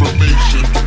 information.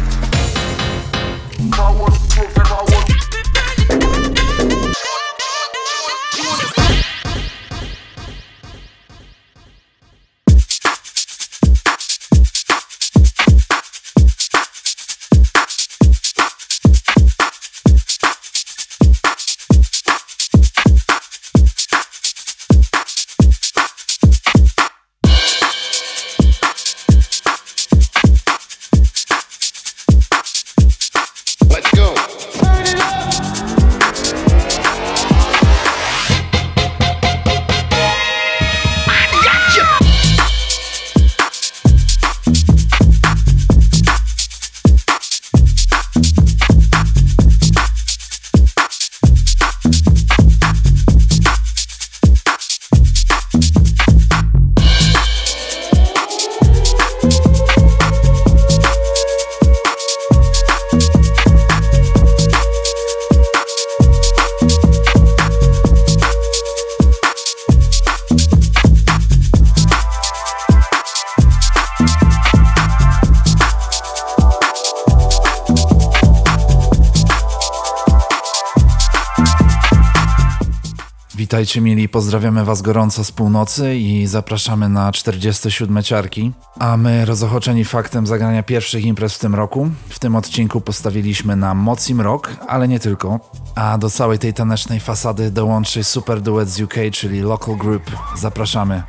Witajcie mili, pozdrawiamy Was gorąco z północy i zapraszamy na 47 ciarki. A my, rozochoczeni faktem zagrania pierwszych imprez w tym roku, w tym odcinku postawiliśmy na Mocim Rock, ale nie tylko. A do całej tej tanecznej fasady dołączy super duet z UK, czyli Local Group. Zapraszamy.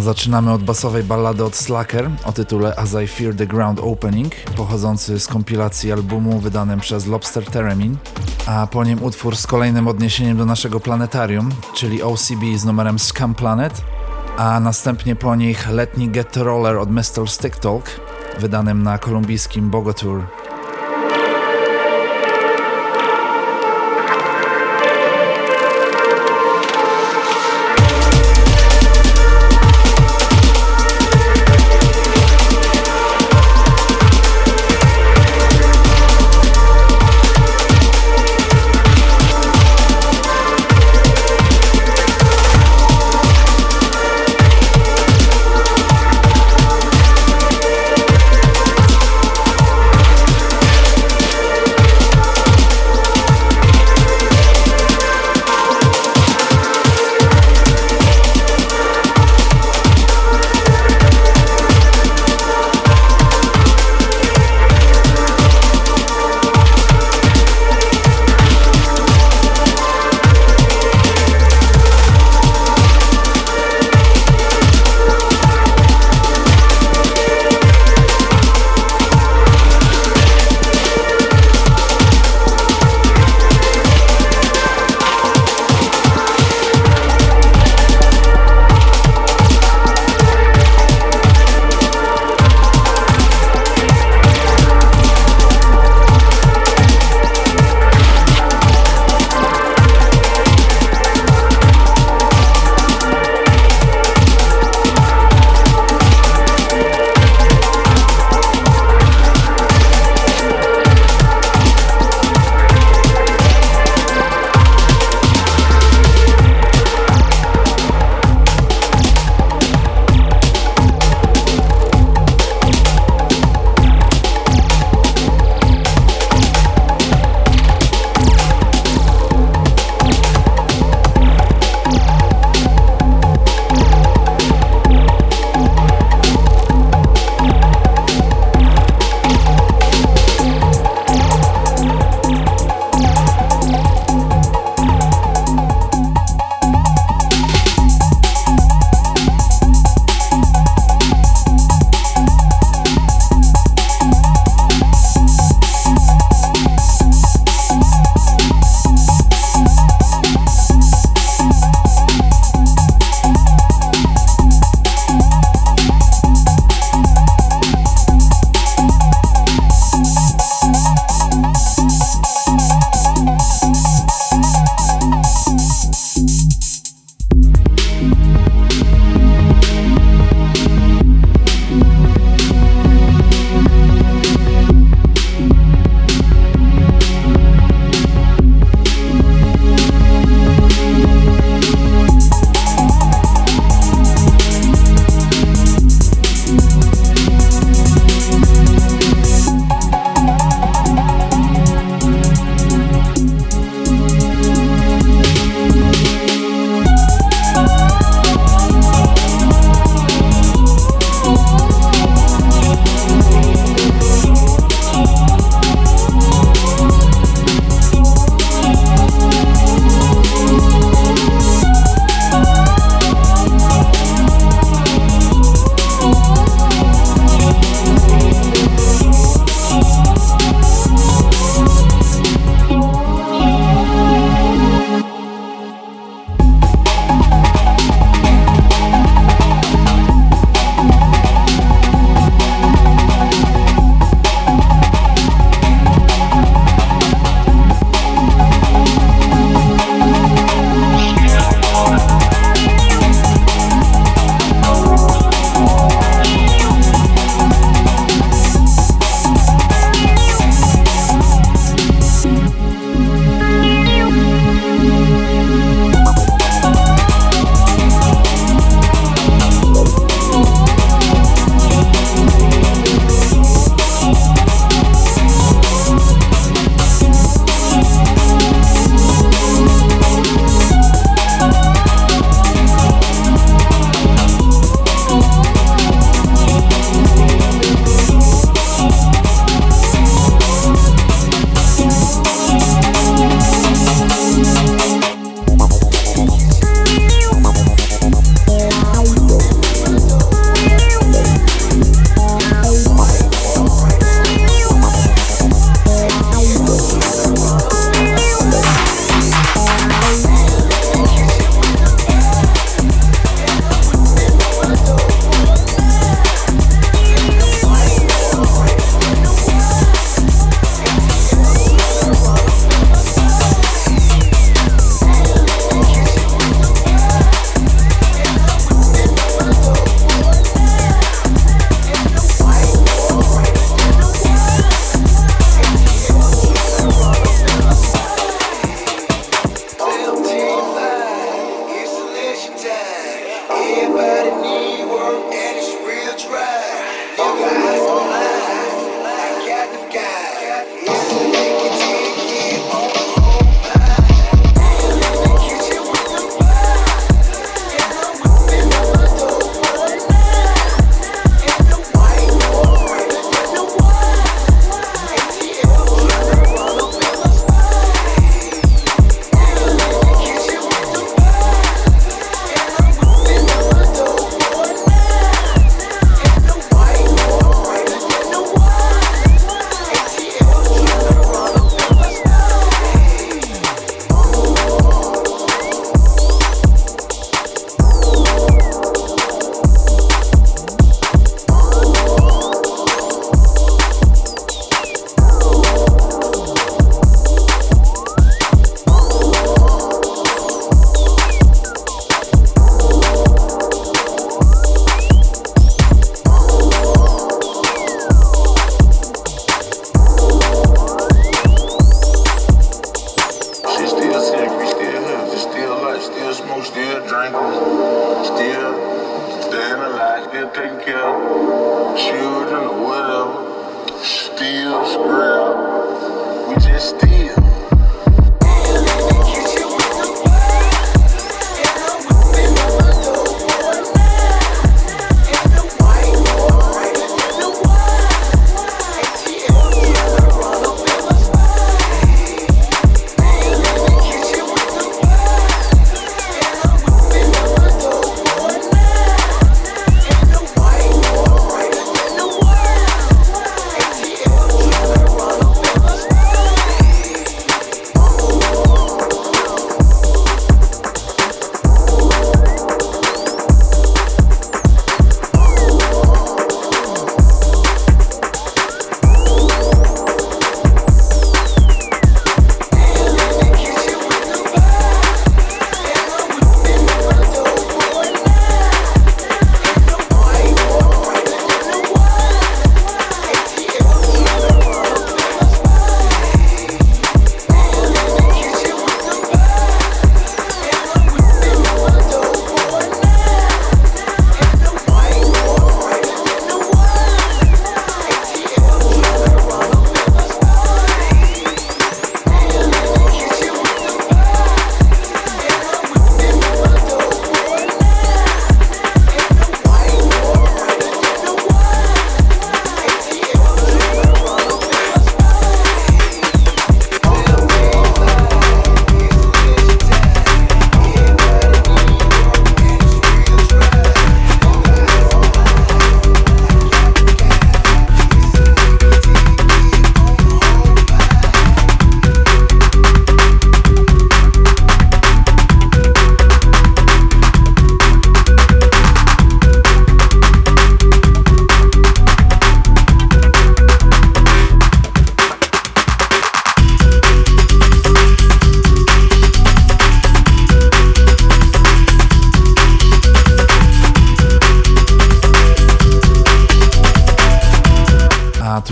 Zaczynamy od basowej ballady od Slacker o tytule As I Fear The Ground Opening, pochodzący z kompilacji albumu wydanym przez Lobster Theremin, a po nim utwór z kolejnym odniesieniem do naszego planetarium, czyli OCB z numerem Scum Planet, a następnie po nich letni Get to Roller od Mr. Stick Talk, wydanym na kolumbijskim Bogoture.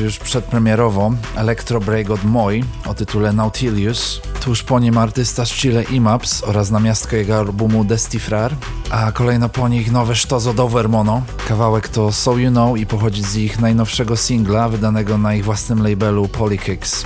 już przedpremierowo Electrobreak od Moy o tytule Nautilus. Tuż po nim artysta z Chile Imaabs oraz namiastkę jego albumu Desti Farr, a kolejno po nich nowe sztos od Overmono. Kawałek to So You Know i pochodzi z ich najnowszego singla wydanego na ich własnym labelu Polykicks.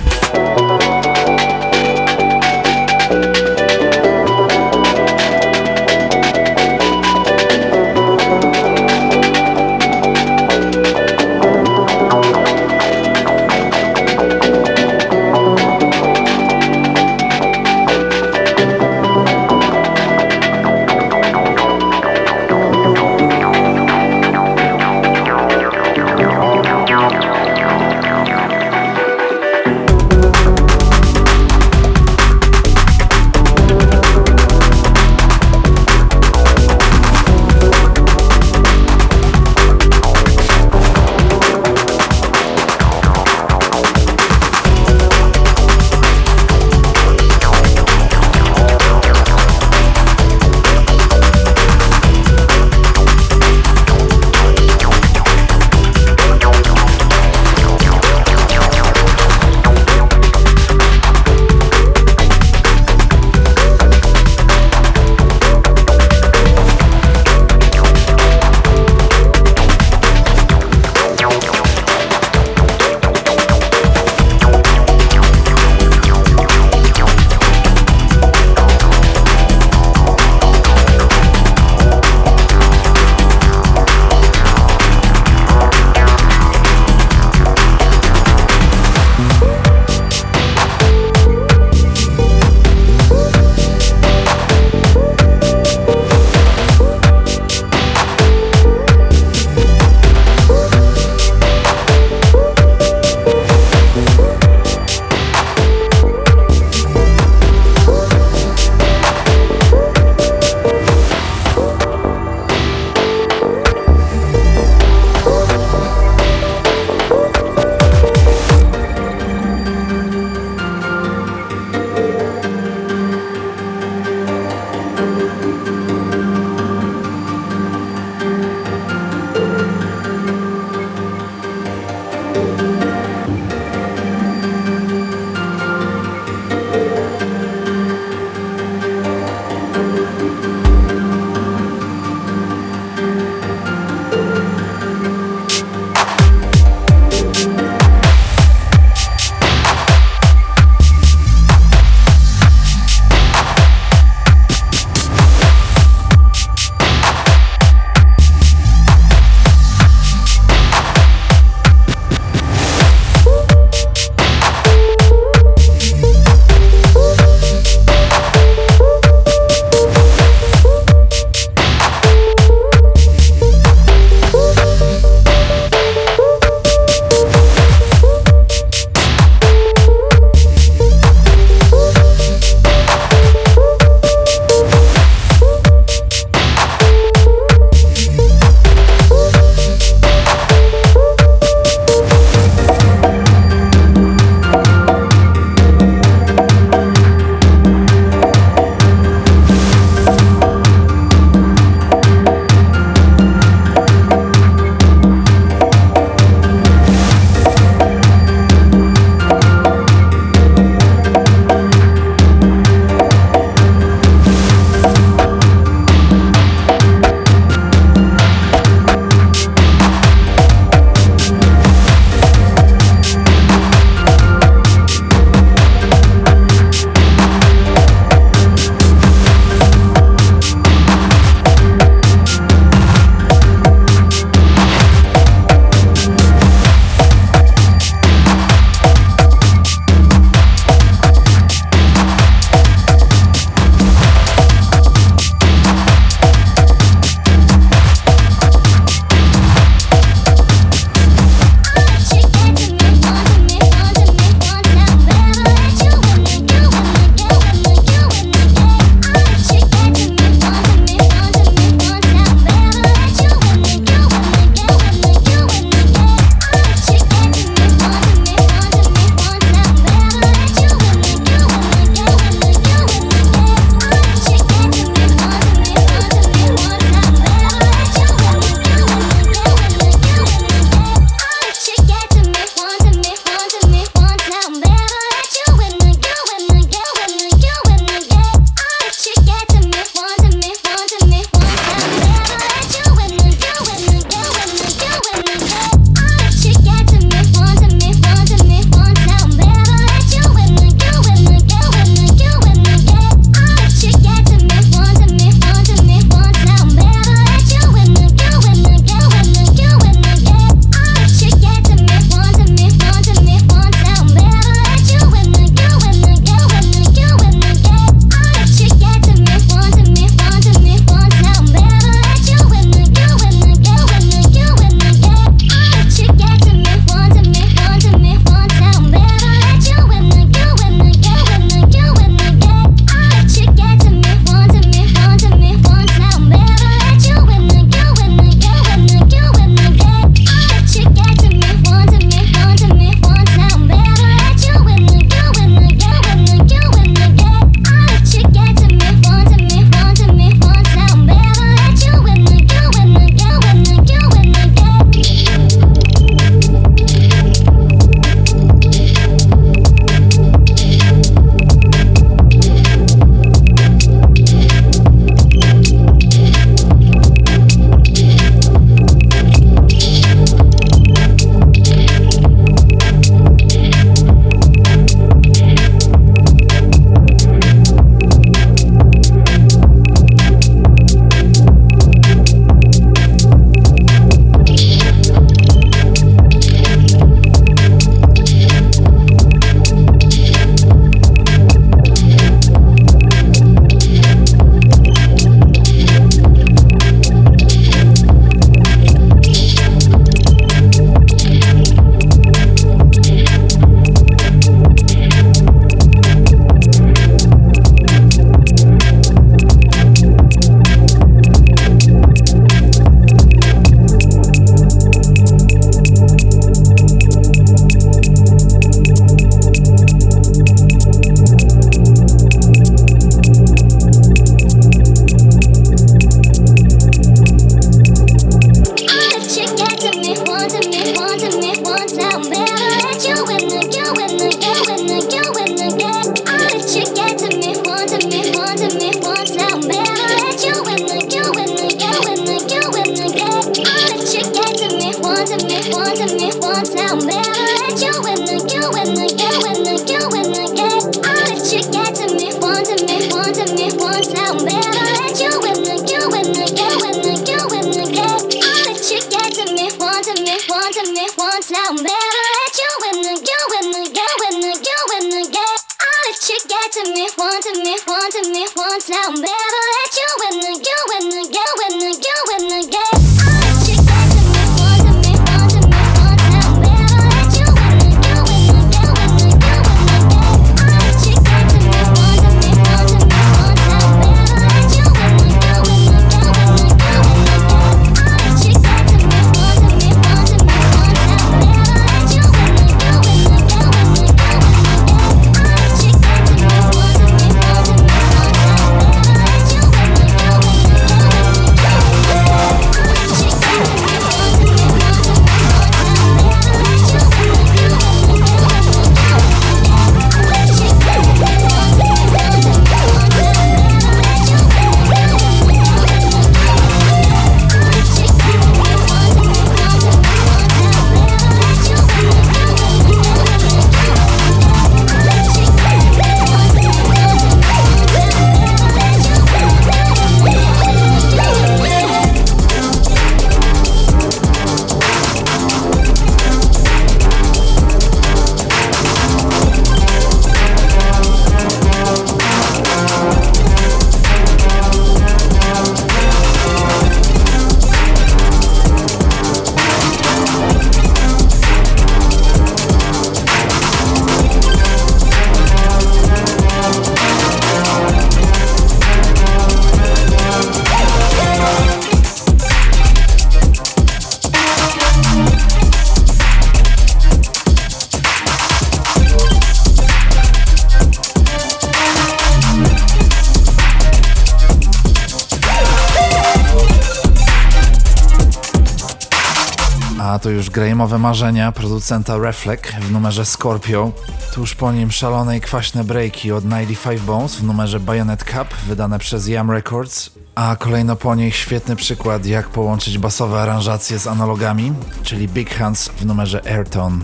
a to już grejmowe marzenia producenta Reflec w numerze Scorpio. Tuż po nim szalone i kwaśne breaki od 95 Bones w numerze Bayonet Cap wydane przez YAM Records, a kolejno po nich świetny przykład jak połączyć basowe aranżacje z analogami, czyli Big Hands w numerze Airton.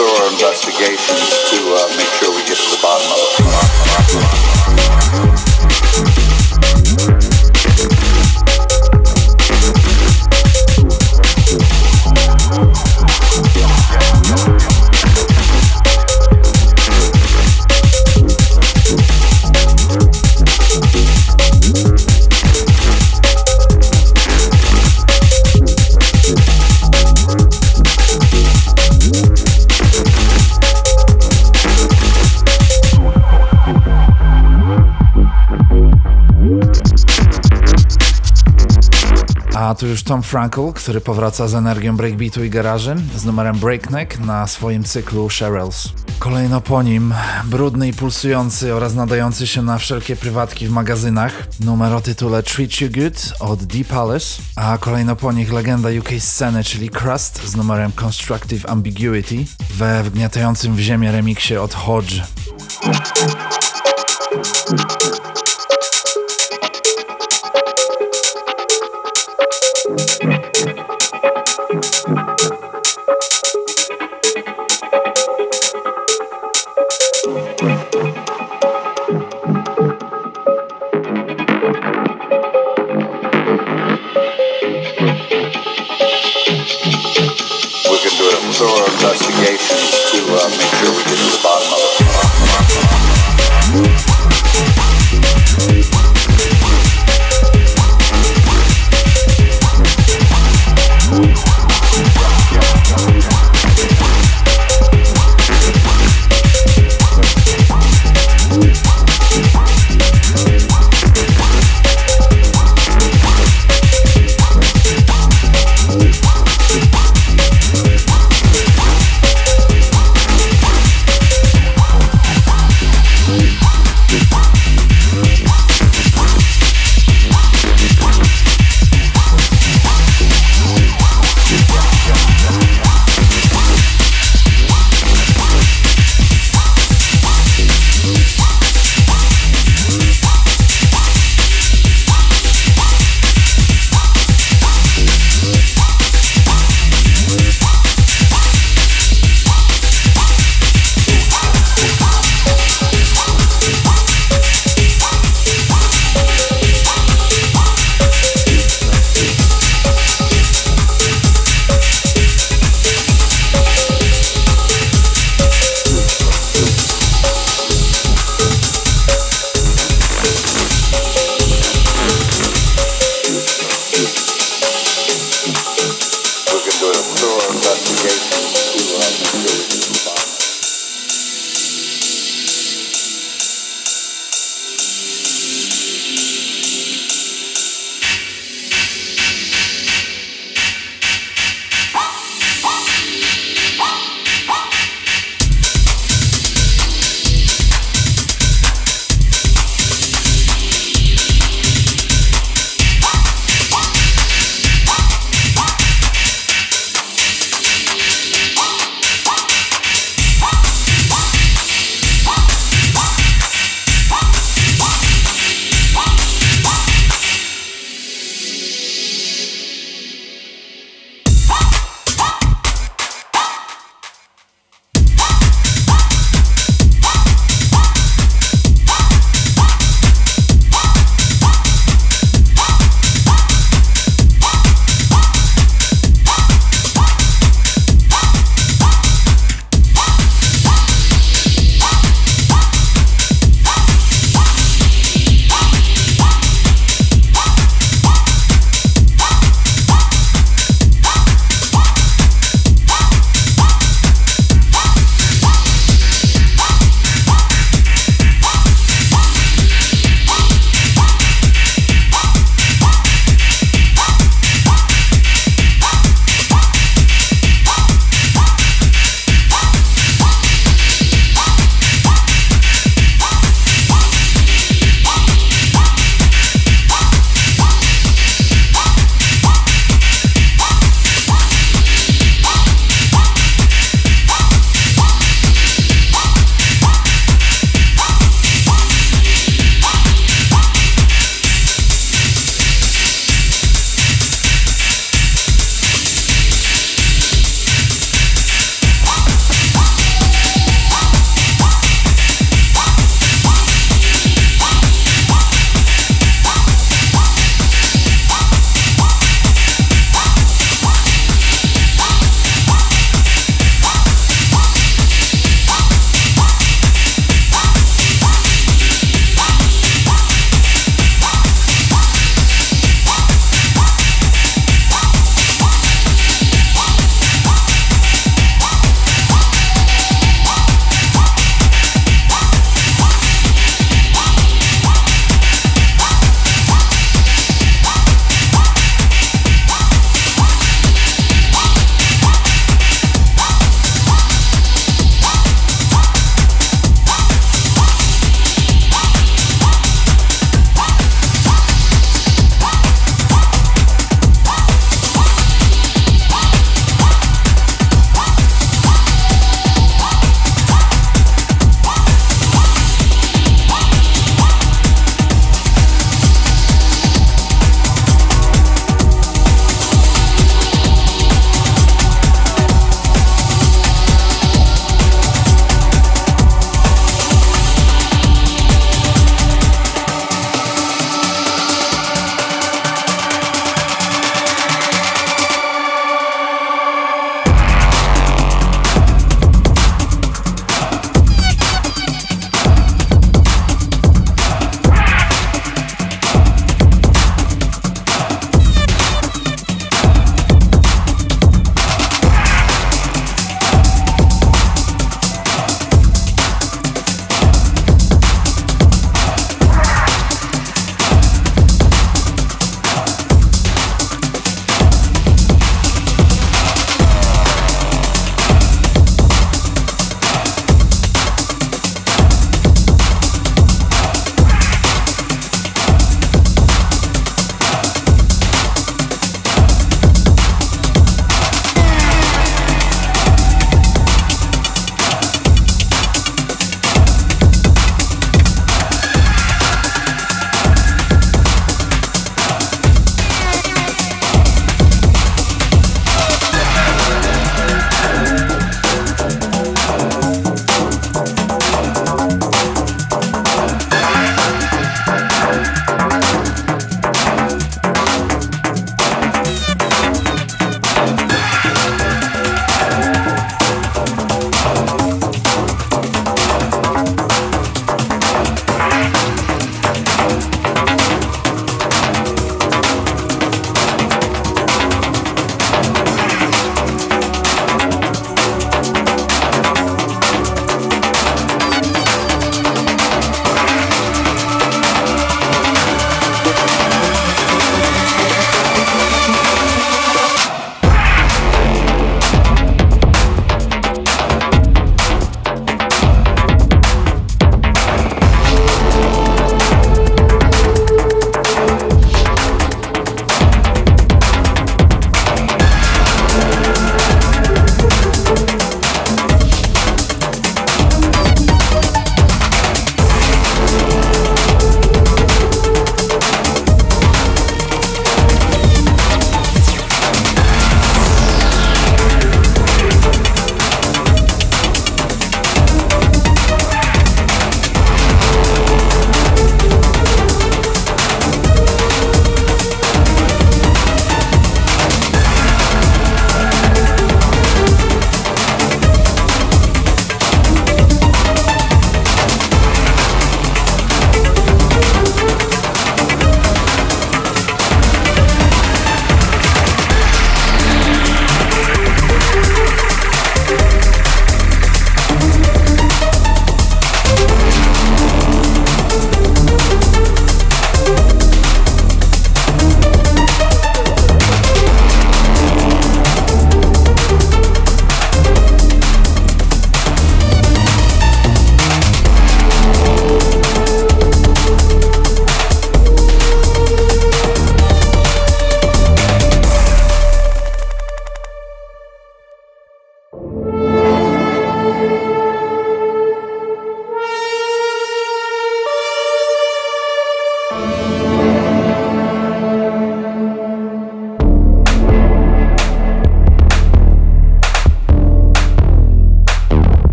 thorough investigations to make sure we get to the bottom of it. A tu już Tom Frankel, który powraca z energią breakbeatu i garaży z numerem BreakNeck na swoim cyklu Shellers. Kolejno po nim brudny i pulsujący oraz nadający się na wszelkie prywatki w magazynach numer o tytule Treat You Good od D Palace, a kolejno po nich legenda UK sceny, czyli Krust z numerem Constructive Ambiguity we wgniatającym w ziemię remiksie od Hodge.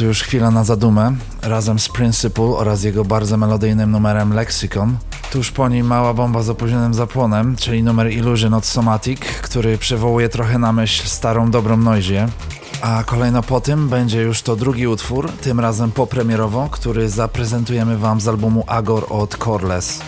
to już chwila na zadumę, razem z Principle oraz jego bardzo melodyjnym numerem Lexicon. Tuż po nim mała bomba z opóźnionym zapłonem, czyli numer Illusion od Somatic, który przywołuje trochę na myśl starą dobrą Noisie. A kolejno po tym będzie już to drugi utwór, tym razem popremierowo, który zaprezentujemy wam z albumu Agor od Coreless.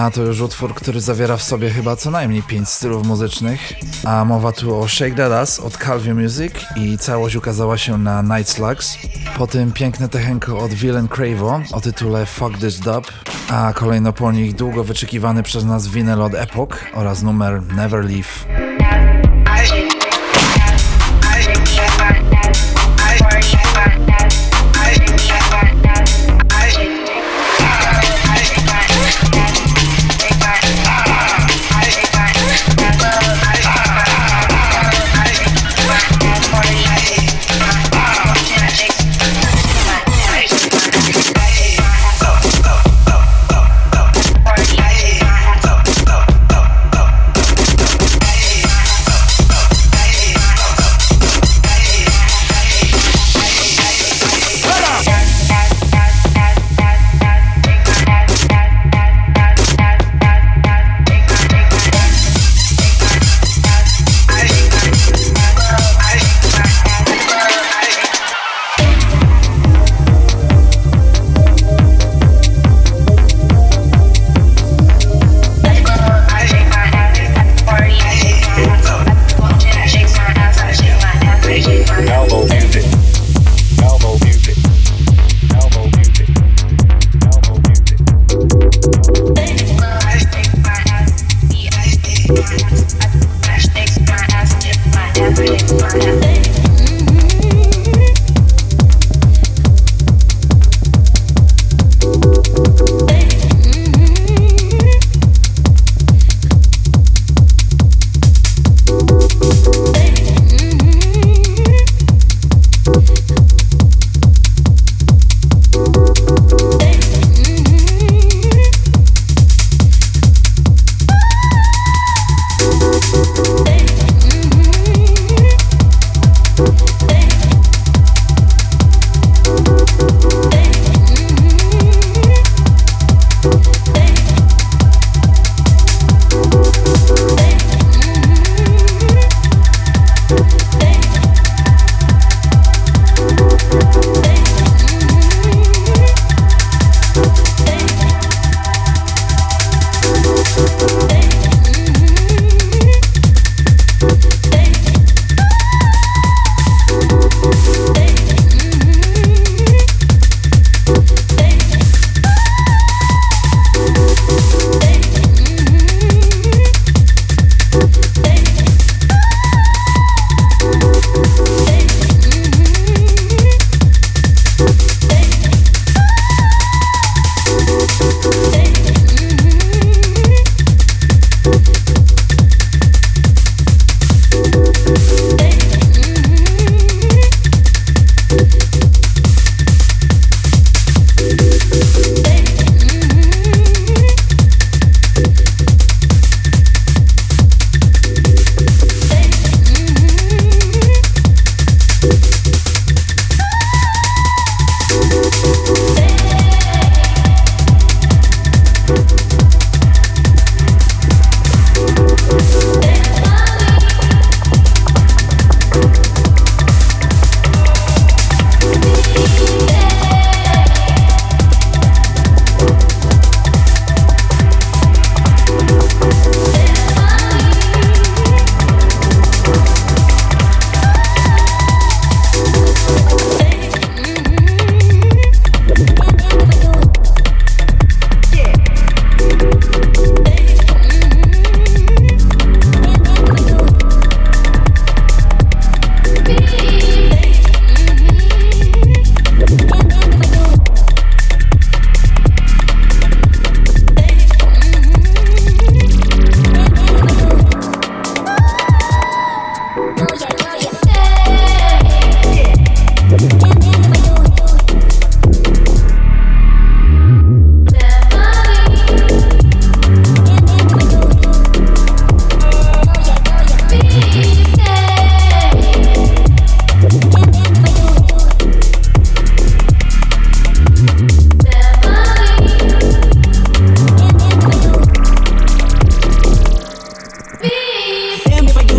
A to już utwór, który zawiera w sobie chyba co najmniej 5 stylów muzycznych, a mowa tu o Shake That Ass od Calvi Music i całość ukazała się na Night Slugs, potem piękne tehenko od Villain Cravo o tytule Fuck This Dub, a kolejno po nich długo wyczekiwany przez nas winyl od Epoch oraz numer Never Leave.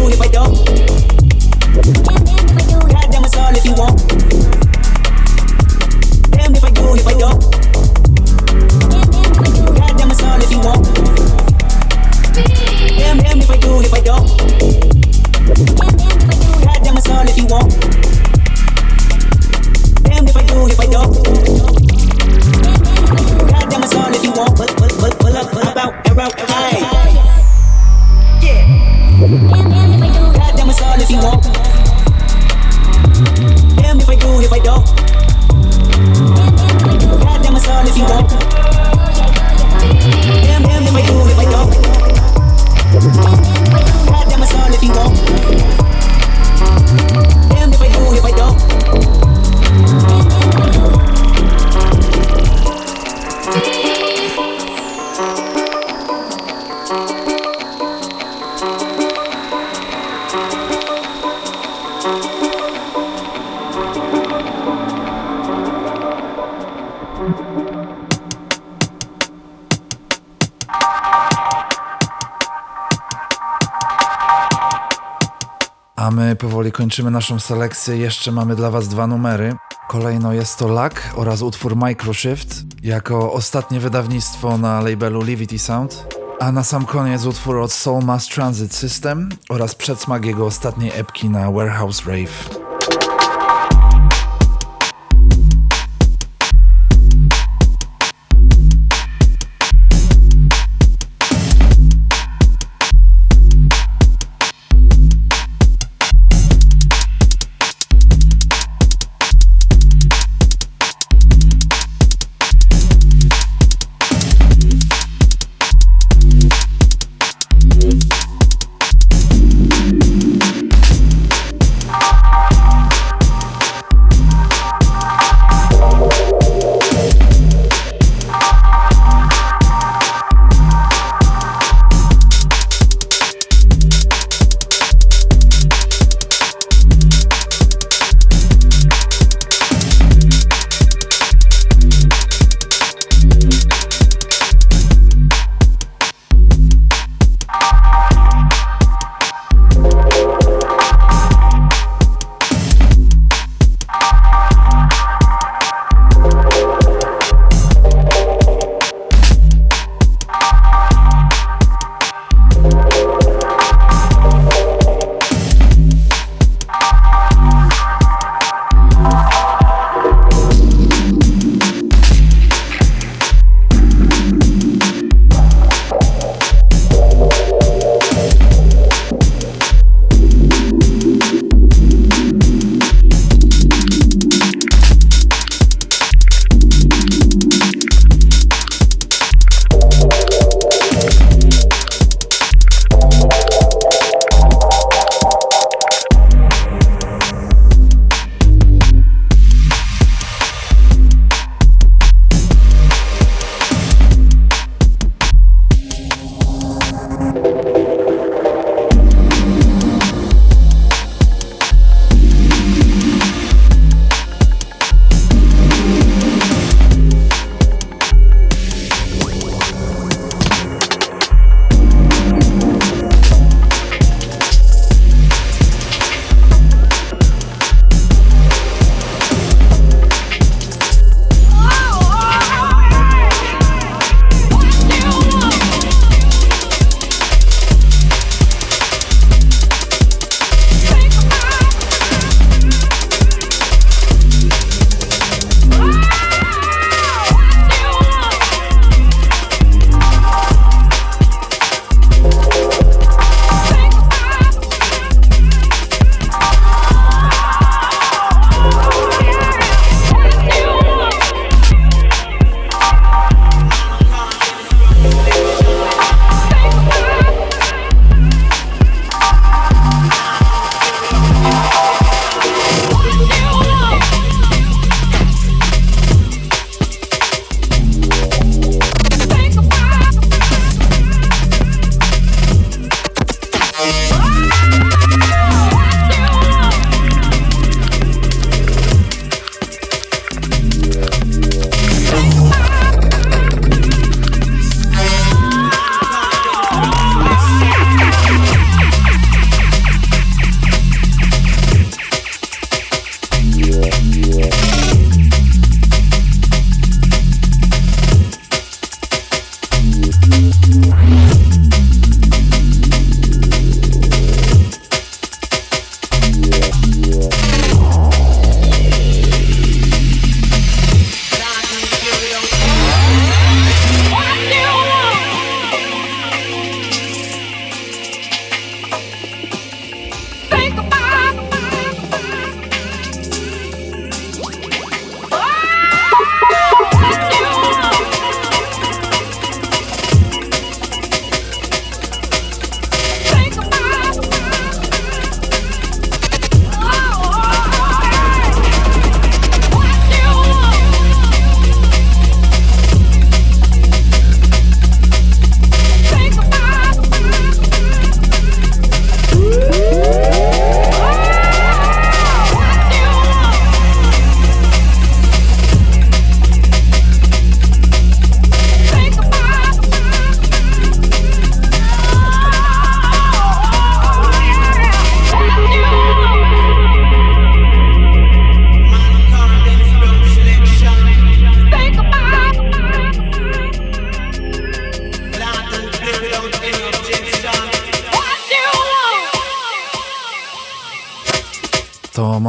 If I do, if I don't, goddamn, it's all if you want. damned if I do, if I don't. Damned if I do, God damn us all if you won't. Damned if I do, if I don't. God damn us all if you won't. Pull out, arrow, aye. Yeah. Damned if I do, God damn us all if you won't. Damned if I do, if I don't. God damn us all if you won't. Damn if I do, if I don't. God damn us all if you won't. Damn if I do, if I don't. A my powoli kończymy naszą selekcję, jeszcze mamy dla was dwa numery. Kolejno jest to Lack oraz utwór Microshift, jako ostatnie wydawnictwo na labelu Livity Sound. A na sam koniec utwór od Soul Mass Transit System oraz przedsmak jego ostatniej epki na Warehouse Rave.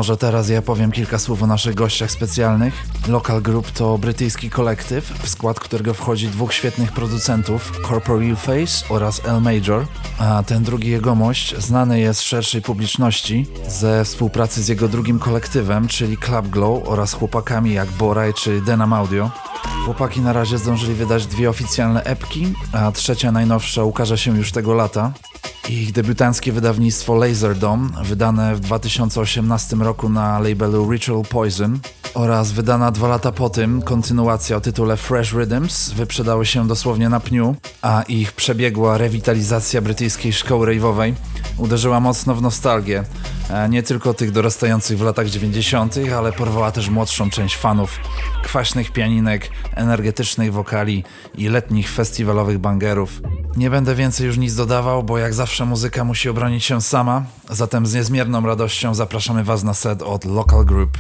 Może teraz ja powiem kilka słów o naszych gościach specjalnych. Local Group to brytyjski kolektyw, w skład którego wchodzi dwóch świetnych producentów, Corporeal Face oraz L Major, a ten drugi jegomość znany jest szerszej publiczności ze współpracy z jego drugim kolektywem, czyli Club Glow, oraz chłopakami jak Boraj czy Denam Audio. Chłopaki na razie zdążyli wydać dwie oficjalne epki, a trzecia najnowsza ukaże się już tego lata. Ich debiutanckie wydawnictwo Laserdome, wydane w 2018 roku na labelu Ritual Poison oraz wydana 2 lata po tym kontynuacja o tytule Fresh Rhythms wyprzedały się dosłownie na pniu, a ich przebiegła rewitalizacja brytyjskiej szkoły rave'owej uderzyła mocno w nostalgię, nie tylko tych dorastających w latach 90., ale porwała też młodszą część fanów kwaśnych pianinek, energetycznych wokali i letnich festiwalowych bangerów. Nie będę więcej już nic dodawał, bo jak zawsze muzyka musi obronić się sama, zatem z niezmierną radością zapraszamy Was na set od Local Group.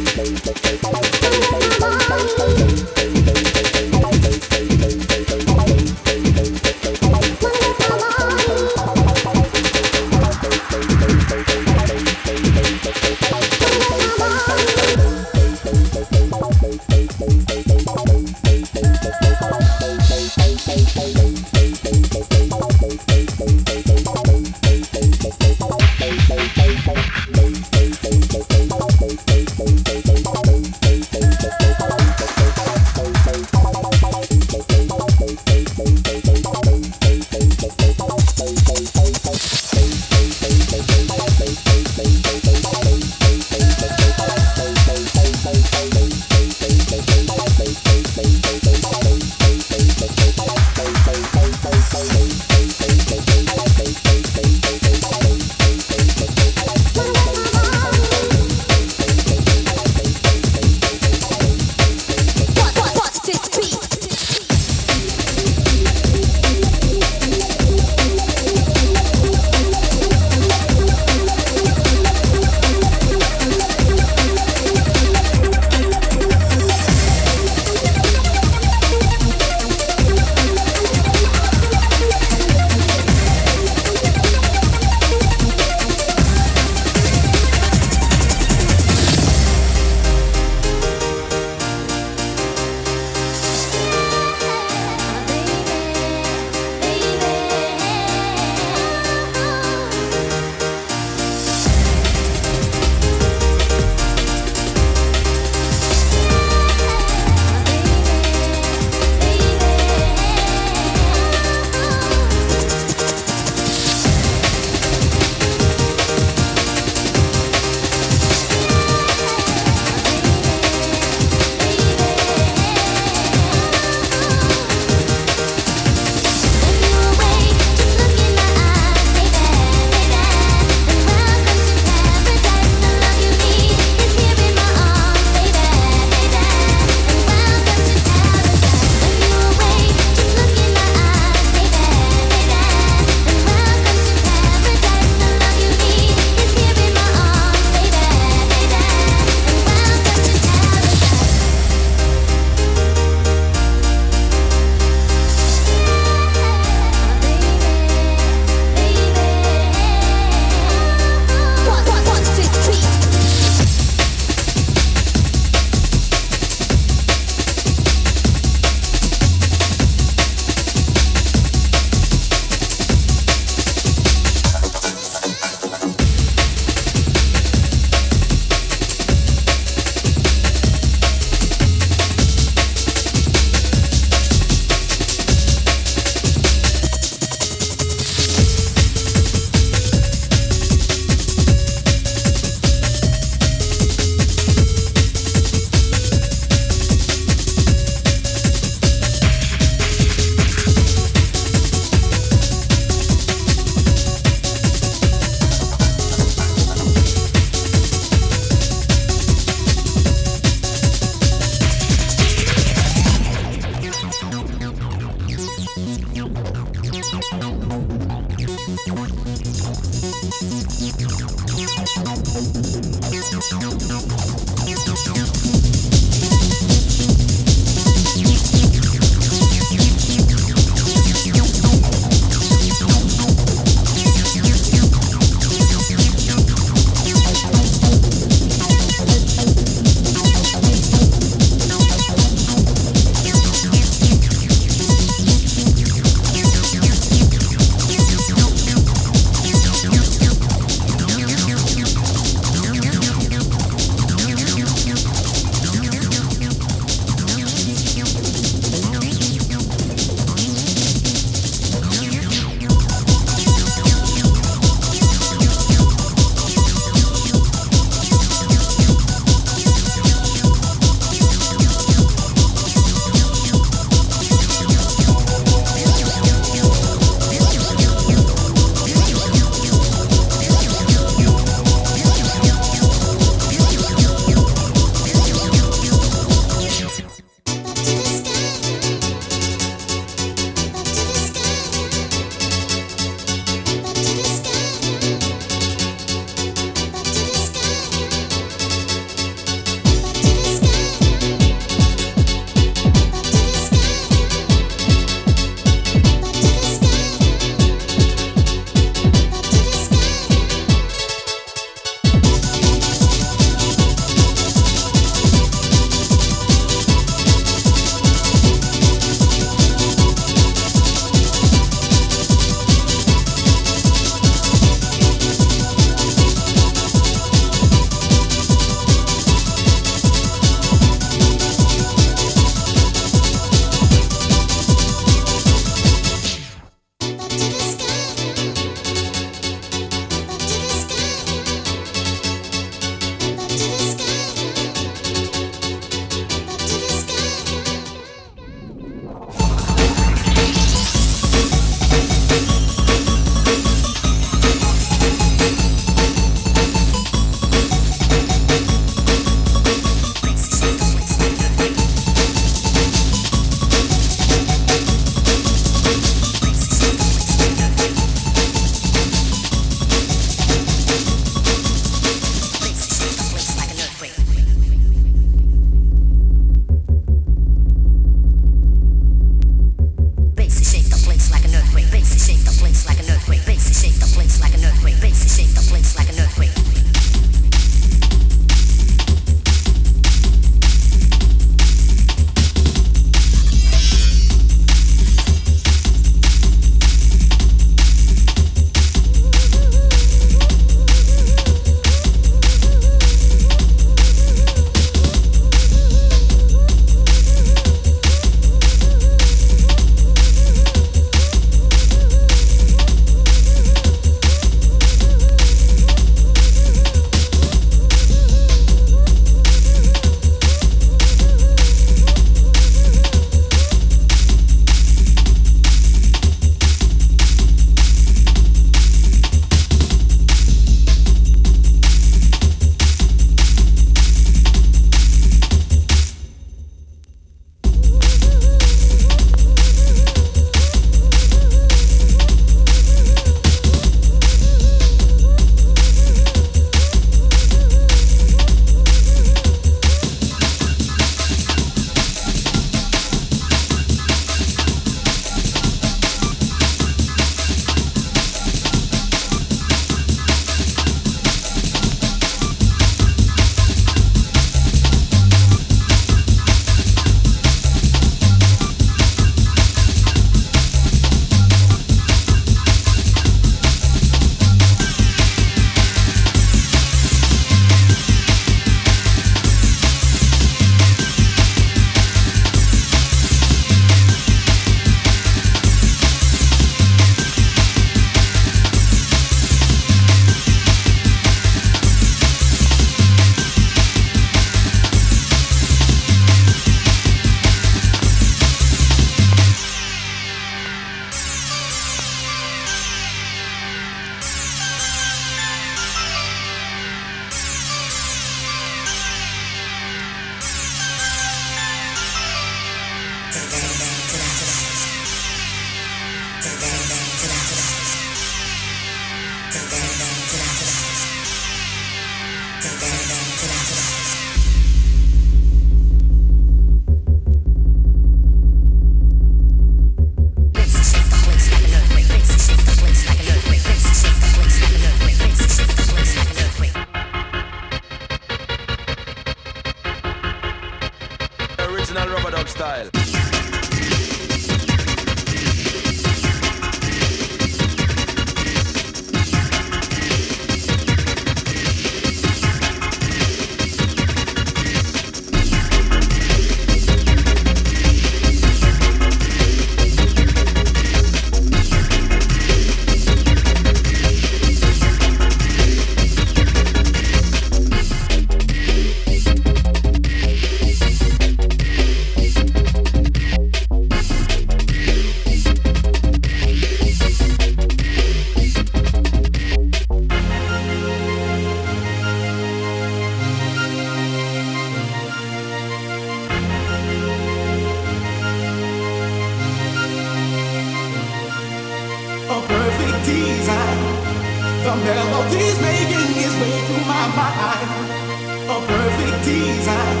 the melodies making its way through my mind. A perfect design.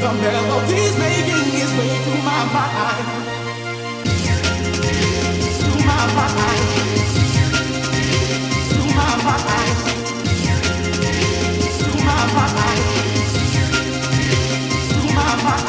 The melodies making its way through my mind. Through my mind. Through my mind. Through my mind. Through my mind.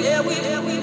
we